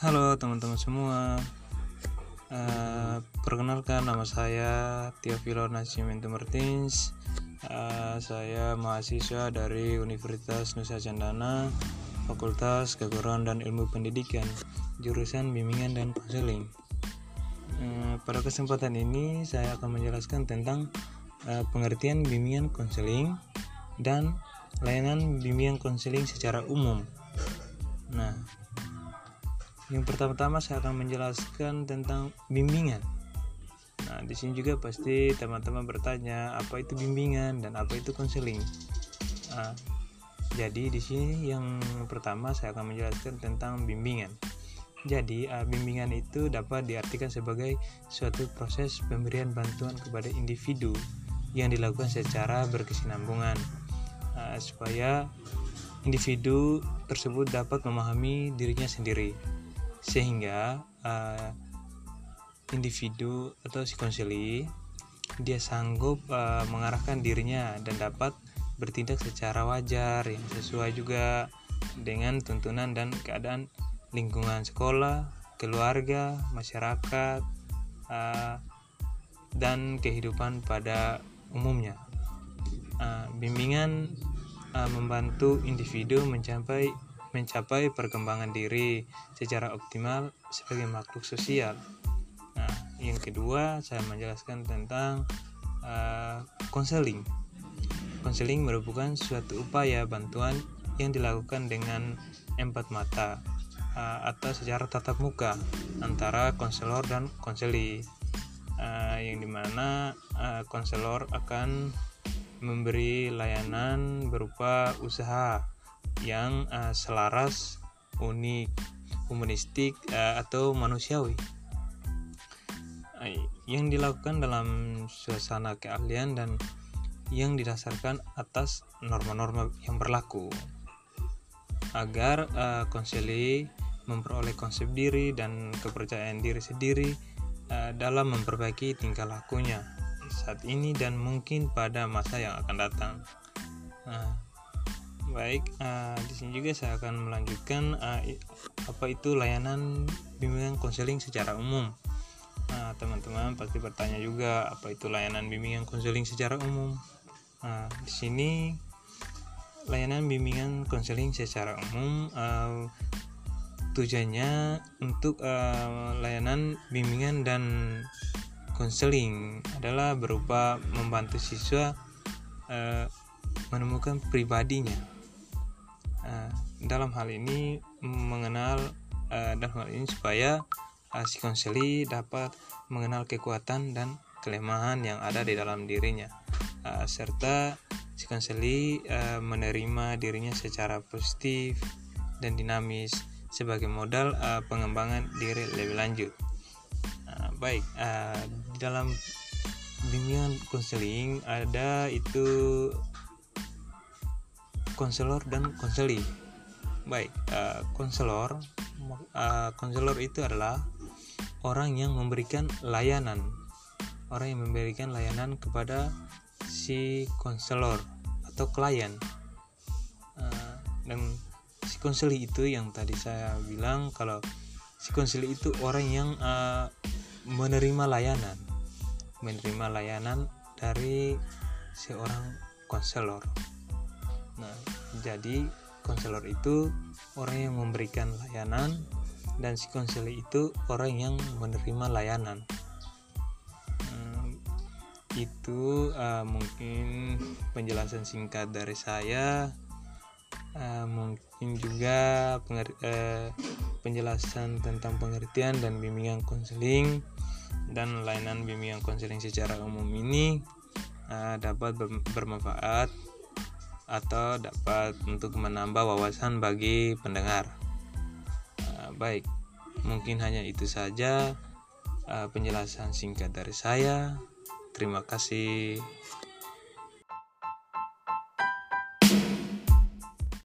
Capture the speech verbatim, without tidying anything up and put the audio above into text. Halo teman-teman semua, uh, perkenalkan nama saya Tiavilo Najimintu Martins. uh, Saya mahasiswa dari Universitas Nusa Cendana, Fakultas Keguruan dan Ilmu Pendidikan, jurusan Bimbingan dan Konseling. uh, Pada kesempatan ini saya akan menjelaskan tentang uh, pengertian bimbingan konseling dan layanan bimbingan konseling secara umum. Nah, yang pertama-tama saya akan menjelaskan tentang bimbingan. Nah, di sini juga pasti teman-teman bertanya apa itu bimbingan dan apa itu konseling. Nah, jadi di sini yang pertama saya akan menjelaskan tentang bimbingan. Jadi bimbingan itu dapat diartikan sebagai suatu proses pemberian bantuan kepada individu yang dilakukan secara berkesinambungan supaya individu tersebut dapat memahami dirinya sendiri, sehingga uh, individu atau psikonseli dia sanggup uh, mengarahkan dirinya dan dapat bertindak secara wajar yang sesuai juga dengan tuntunan dan keadaan lingkungan sekolah, keluarga, masyarakat, uh, dan kehidupan pada umumnya. uh, bimbingan uh, membantu individu mencapai mencapai perkembangan diri secara optimal sebagai makhluk sosial. Nah, yang kedua saya menjelaskan tentang konseling. Uh, konseling merupakan suatu upaya bantuan yang dilakukan dengan empat mata uh, atau secara tatap muka antara konselor dan konseli, uh, yang dimana uh, konselor akan memberi layanan berupa usaha yang uh, selaras, unik, humanistik, uh, atau manusiawi, uh, yang dilakukan dalam suasana keahlian dan yang didasarkan atas norma-norma yang berlaku, agar uh, konseli memperoleh konsep diri dan kepercayaan diri sendiri uh, dalam memperbaiki tingkah lakunya saat ini dan mungkin pada masa yang akan datang. Nah, baik, uh, di sini juga saya akan melanjutkan uh, apa itu layanan bimbingan konseling secara umum. Nah, teman-teman pasti bertanya juga apa itu layanan bimbingan konseling secara umum. Nah, di sini layanan bimbingan konseling secara umum uh, tujuannya untuk uh, layanan bimbingan dan konseling adalah berupa membantu siswa uh, menemukan pribadinya. Uh, dalam hal ini mengenal uh, dalam hal ini supaya uh, si konseli dapat mengenal kekuatan dan kelemahan yang ada di dalam dirinya, uh, serta si konseli uh, menerima dirinya secara positif dan dinamis sebagai modal uh, pengembangan diri lebih lanjut. Uh, baik, uh, dalam bimbingan konseling ada itu konselor dan konseli. Baik, uh, konselor uh, konselor itu adalah orang yang memberikan layanan orang yang memberikan layanan kepada si konselor atau klien, uh, dan si konseli itu yang tadi saya bilang kalau si konseli itu orang yang uh, menerima layanan menerima layanan dari seorang konselor. Nah, jadi konselor itu orang yang memberikan layanan dan si konseli itu orang yang menerima layanan. Hmm, itu uh, mungkin penjelasan singkat dari saya. Uh, mungkin juga penger- uh, penjelasan tentang pengertian dan bimbingan konseling dan layanan bimbingan konseling secara umum ini uh, dapat bermanfaat atau dapat untuk menambah wawasan bagi pendengar. Uh, baik, mungkin hanya itu saja uh, penjelasan singkat dari saya. Terima kasih.